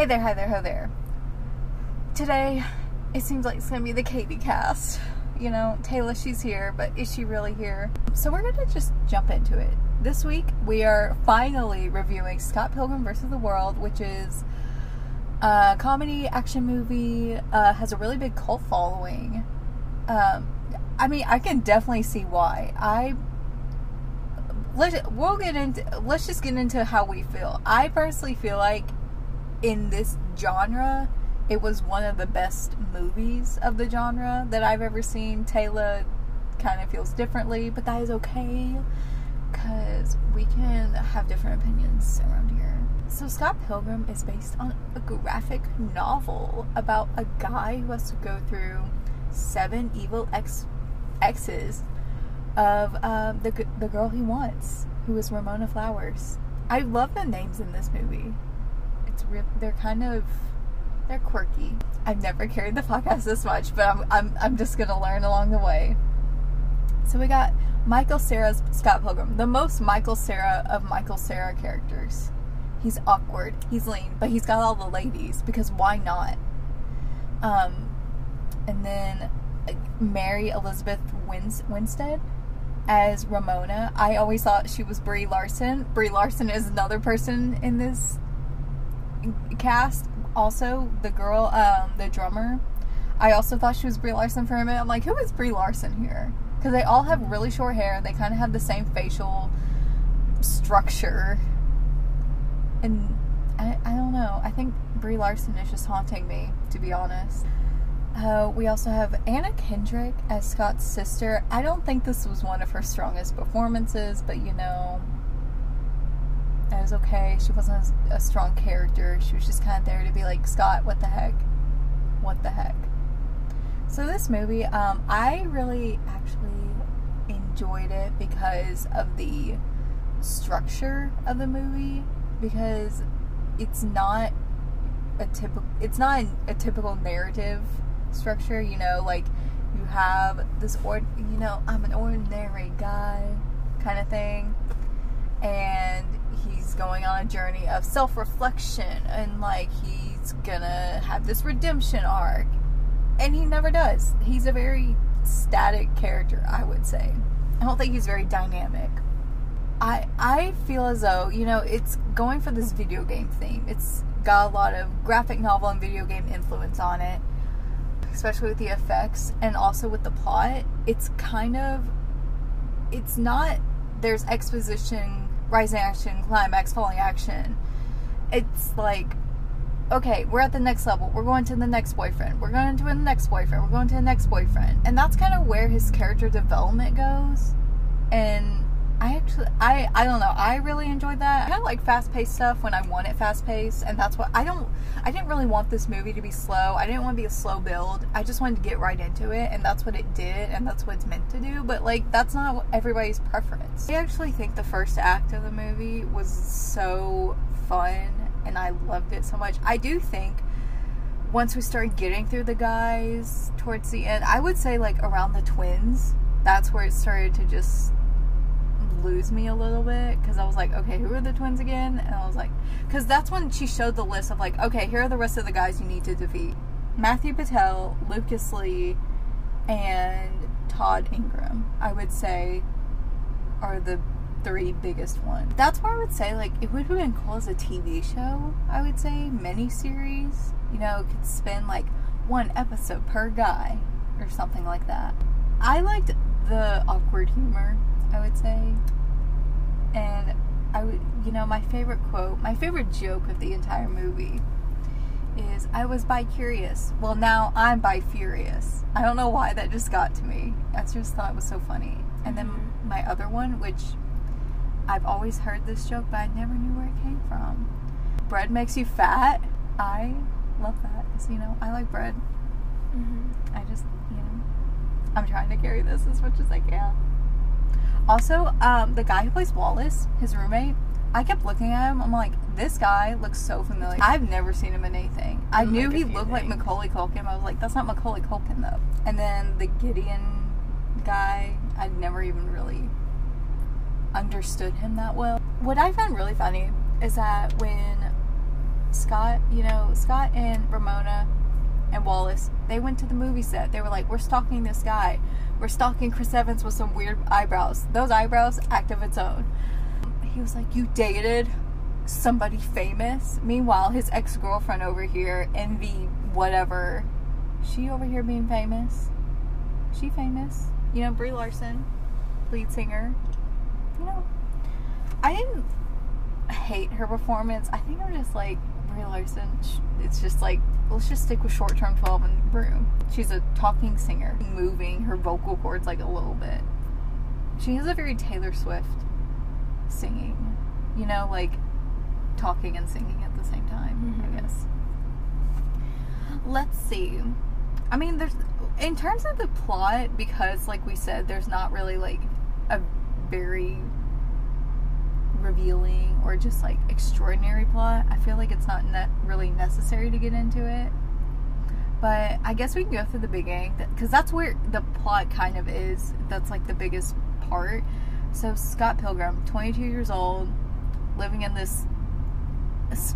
Hey there, hi there, ho there. Today, it seems like it's going to be the Katie cast. You know, Taylor, she's here, but is she really here? So we're going to just jump into it. This week, we are finally reviewing Scott Pilgrim vs. the World, which is a comedy action movie, has a really big cult following. I mean, I can definitely see why. Let's just get into how we feel. I personally feel like in this genre, it was one of the best movies of the genre that I've ever seen. Taylor kind of feels differently, but that is okay, because we can have different opinions around here. So Scott Pilgrim is based on a graphic novel about a guy who has to go through 7 evil exes of the girl he wants, who is Ramona Flowers. I love the names in this movie. They're quirky. I've never carried the podcast this much, but I'm just gonna learn along the way. So we got Michael Cera's Scott Pilgrim, the most Michael Cera of Michael Cera characters. He's awkward, he's lean, but he's got all the ladies, because why not? And then Mary Elizabeth Winstead as Ramona. I always thought she was Brie Larson. Brie Larson is another person in this cast. Also, the girl, the drummer. I also thought she was Brie Larson for a minute. I'm like, who is Brie Larson here? Because they all have really short hair. They kind of have the same facial structure. And I don't know. I think Brie Larson is just haunting me, to be honest. We also have Anna Kendrick as Scott's sister. I don't think this was one of her strongest performances, but you know, it was okay. She wasn't a strong character. She was just kind of there to be like, Scott, what the heck? What the heck? So this movie, I really actually enjoyed it because of the structure of the movie, because it's not a typical narrative structure, you know, like you have this, you know, I'm an ordinary guy kind of thing, and he's going on a journey of self-reflection, and like he's gonna have this redemption arc, and he never does. He's a very static character, I would say. I don't think he's very dynamic. I feel as though, you know, it's going for this video game theme. It's got a lot of graphic novel and video game influence on it, especially with the effects and also with the plot. It's not, there's exposition, rising action, climax, falling action. It's like, okay, we're at the next level. We're going to the next boyfriend. We're going to the next boyfriend. We're going to the next boyfriend. And that's kind of where his character development goes. And I don't know, I really enjoyed that. I kind of like fast-paced stuff when I want it fast-paced, and that's what, I didn't really want this movie to be slow. I didn't want to be a slow build. I just wanted to get right into it, and that's what it did, and that's what it's meant to do, but, like, that's not everybody's preference. I actually think the first act of the movie was so fun, and I loved it so much. I do think once we started getting through the guys towards the end, I would say, like, around the twins, that's where it started to just lose me a little bit, because I was like, okay, who are the twins again? And I was like, because that's when she showed the list of like, okay, here are the rest of the guys you need to defeat. Matthew Patel, Lucas Lee, and Todd Ingram, I would say, are the 3 biggest ones. That's why I would say, like, it would have been cool as a TV show, I would say, miniseries. You know, it could spend like 1 episode per guy or something like that. I liked the awkward humor, I would say, and you know, my favorite joke of the entire movie is, I was bi-curious, well now I'm bi-furious. I don't know why that just got to me. I just thought it was so funny. And then my other one, which I've always heard this joke, but I never knew where it came from. Bread makes you fat. I love that, because you know, I like bread. I just, you know, I'm trying to carry this as much as I can. Also, the guy who plays Wallace, his roommate, I kept looking at him. I'm like, this guy looks so familiar. I've never seen him in anything. I knew he looked like Macaulay Culkin. I was like, that's not Macaulay Culkin, though. And then the Gideon guy, I never even really understood him that well. What I found really funny is that when Scott, you know, Scott and Ramona and Wallace, they went to the movie set. They were like, we're stalking this guy. We're stalking Chris Evans with some weird eyebrows. Those eyebrows, act of its own. He was like, you dated somebody famous? Meanwhile, his ex-girlfriend over here, Envy, whatever, she over here being famous. She famous. You know, Brie Larson, lead singer. You know, I didn't hate her performance. I think I'm just like, Brie Larson, it's just like, let's just stick with Short Term 12 in the Room. She's a talking singer, moving her vocal cords like a little bit. She has a very Taylor Swift singing, you know, like talking and singing at the same time, mm-hmm. I guess. Let's see. I mean, there's, in terms of the plot, because like we said, there's not really like a very revealing or just like extraordinary plot. I feel like it's not really necessary to get into it. But I guess we can go through the beginning, because that's where the plot kind of is. That's like the biggest part. So Scott Pilgrim, 22 years old, living in this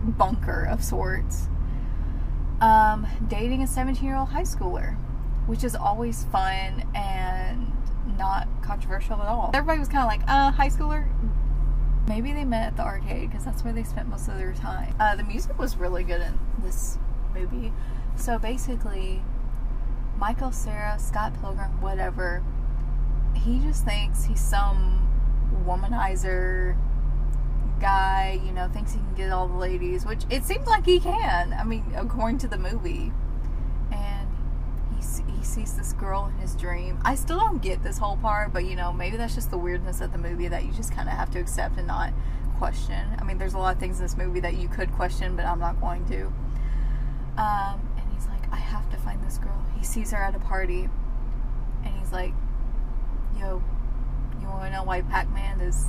bunker of sorts, dating a 17-year-old high schooler, which is always fun and not controversial at all. Everybody was kind of like, high schooler? Maybe they met at the arcade, because that's where they spent most of their time. The music was really good in this movie. So basically, Michael Cera, Scott Pilgrim, whatever, he just thinks he's some womanizer guy, you know, thinks he can get all the ladies, which it seems like he can, I mean, according to the movie. And he sees this girl in his dream. I still don't get this whole part, but you know, maybe that's just the weirdness of the movie that you just kind of have to accept and not question. I mean, there's a lot of things in this movie that you could question, but I'm not going to. And he's like, I have to find this girl. He sees her at a party, and he's like, yo, you want to know why Pac-Man is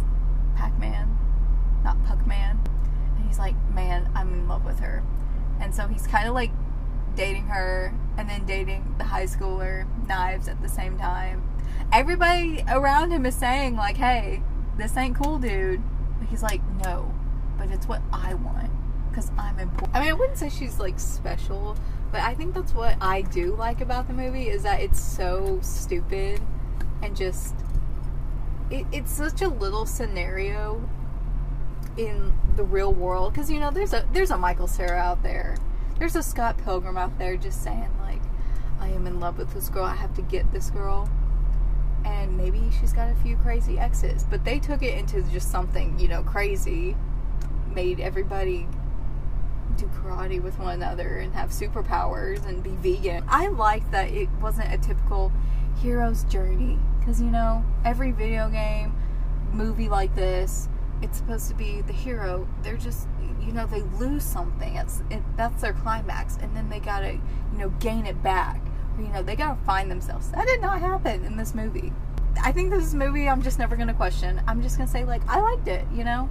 Pac-Man, not Puck-Man? And he's like, man, I'm in love with her. And so he's kind of like dating her and then dating the high schooler, Knives, at the same time. Everybody around him is saying like, hey, this ain't cool, dude. But he's like, no, but it's what I want, because I'm important. I mean, I wouldn't say she's like special, but I think that's what I do like about the movie, is that it's so stupid. And just, it's such a little scenario in the real world. Because, you know, there's a Michael Cera out there. There's a Scott Pilgrim out there just saying, like, I am in love with this girl. I have to get this girl. And maybe she's got a few crazy exes. But they took it into just something, you know, crazy. Made everybody do karate with one another and have superpowers and be vegan. I like that it wasn't a typical hero's journey, because you know, every video game movie like this, it's supposed to be the hero, they're just, you know, they lose something, that's their climax, and then they gotta, you know, gain it back, or you know, they gotta find themselves. That did not happen in this movie. I think this movie, I'm just never gonna question. I'm just gonna say, like, I liked it, you know.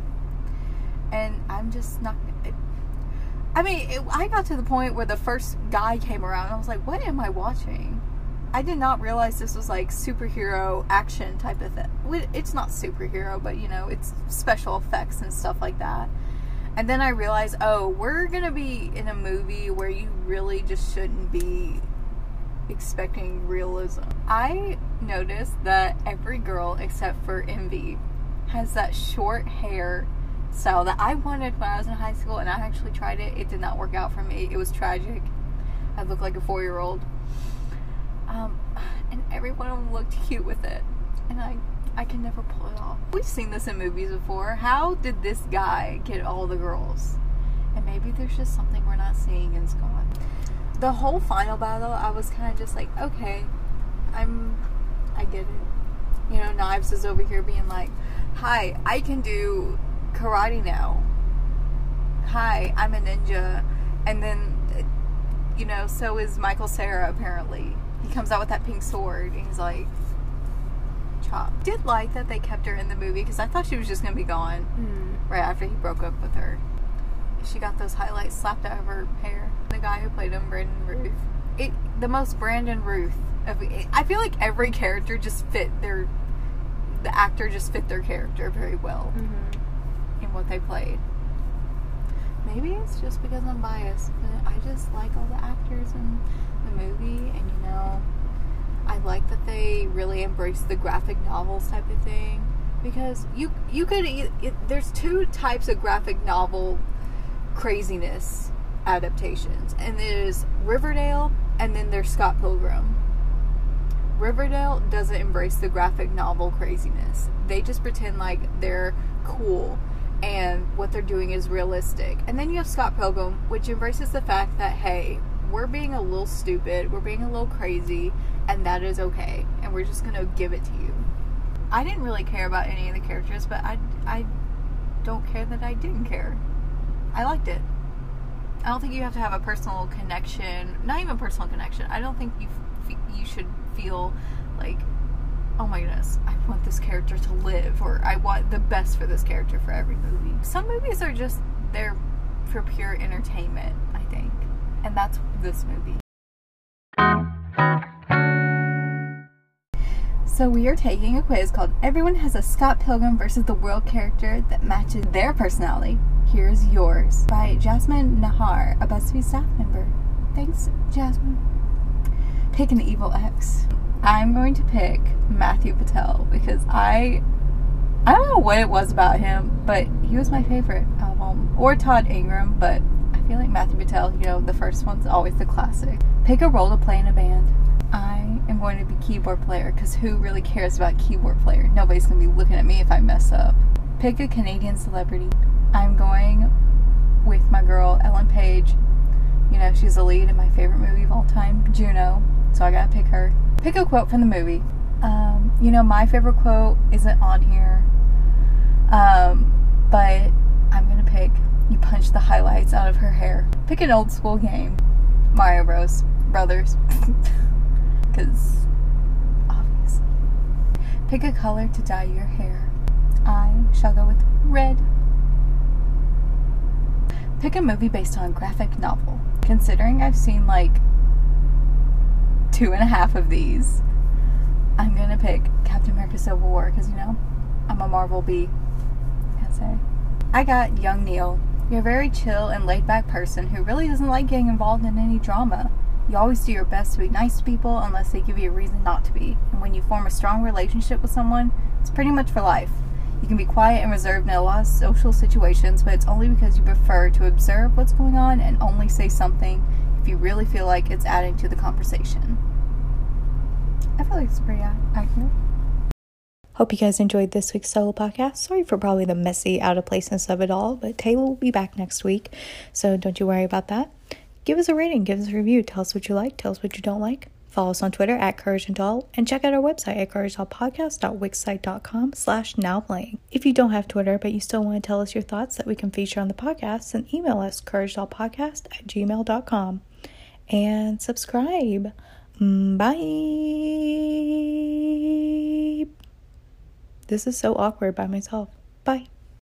And I'm just not, I got to the point where the first guy came around and I was like, what am I watching? I did not realize this was like superhero action type of thing. It's not superhero, but you know, it's special effects and stuff like that. And then I realized, oh, we're gonna be in a movie where you really just shouldn't be expecting realism. I noticed that every girl except for Envy has that short hair style that I wanted when I was in high school, and I actually tried it. It did not work out for me. It was tragic. I looked like a 4-year-old. And every one of them looked cute with it, and I can never pull it off. We've seen this in movies before. How did this guy get all the girls? And maybe there's just something we're not seeing in Scott. The whole final battle, I was kind of just like, okay, I get it. You know, Knives is over here being like, hi, I can do karate now. Hi, I'm a ninja. And then, you know, so is Michael Cera, apparently. He comes out with that pink sword and he's like, chop. Did like that they kept her in the movie, because I thought she was just going to be gone right after he broke up with her. She got those highlights slapped out of her hair. The guy who played him, Brandon Ruth. The most Brandon Ruth. I feel like every character just fit the actor just fit their character very well in what they played. maybe it's just because I'm biased, but I just like all the actors in the movie, and you know, I like that they really embrace the graphic novels type of thing, because there's two types of graphic novel craziness adaptations, and there's Riverdale, and then there's Scott Pilgrim. Riverdale doesn't embrace the graphic novel craziness. They just pretend like they're cool and what they're doing is realistic. And then you have Scott Pilgrim, which embraces the fact that, hey, we're being a little stupid, we're being a little crazy, and that is okay, and we're just gonna give it to you. I didn't really care about any of the characters, but I don't care that I didn't care. I liked it. I don't think you have to have a personal connection, not even personal connection. I don't think you should feel like, oh my goodness, I want this character to live, or I want the best for this character for every movie. Some movies are just there for pure entertainment, I think. And that's this movie. So we are taking a quiz called Everyone Has a Scott Pilgrim vs. the World character that matches their personality. Here's Yours by Jasmine Nahar, a BuzzFeed staff member. Thanks, Jasmine. Pick an evil ex. I'm going to pick Matthew Patel because I don't know what it was about him, but he was my favorite album. Or Todd Ingram, but I feel like Matthew Patel, you know, the first one's always the classic. Pick a role to play in a band. I am going to be keyboard player because who really cares about keyboard player? Nobody's going to be looking at me if I mess up. Pick a Canadian celebrity. I'm going with my girl Ellen Page. You know, she's the lead in my favorite movie of all time, Juno, so I gotta pick her. Pick a quote from the movie. You know, my favorite quote isn't on here, but I'm gonna pick, you punch the highlights out of her hair. Pick an old school game. Mario Brothers, because obviously. Pick a color to dye your hair. I shall go with red. Pick a movie based on a graphic novel. Considering I've seen like 2.5 of these, I'm gonna pick Captain America Civil War because, you know, I'm a Marvel bee. I got Young Neil. You're a very chill and laid-back person who really doesn't like getting involved in any drama. You always do your best to be nice to people unless they give you a reason not to be. And when you form a strong relationship with someone, it's pretty much for life. You can be quiet and reserved in a lot of social situations, but it's only because you prefer to observe what's going on and only say something if you really feel like it's adding to the conversation. I feel like it's pretty accurate. Hope you guys enjoyed this week's solo podcast. Sorry for probably the messy out of placeness of it all, but Taylor will be back next week, so don't you worry about that. Give us a rating, give us a review, tell us what you like, tell us what you don't like. Follow us on Twitter at Courage and Doll, and check out our website at CourageAndDollPodcast.wixsite.com/nowplaying. If you don't have Twitter but you still want to tell us your thoughts that we can feature on the podcast, then email us CourageAndDollPodcast@gmail.com and subscribe. Bye. This is so awkward by myself. Bye.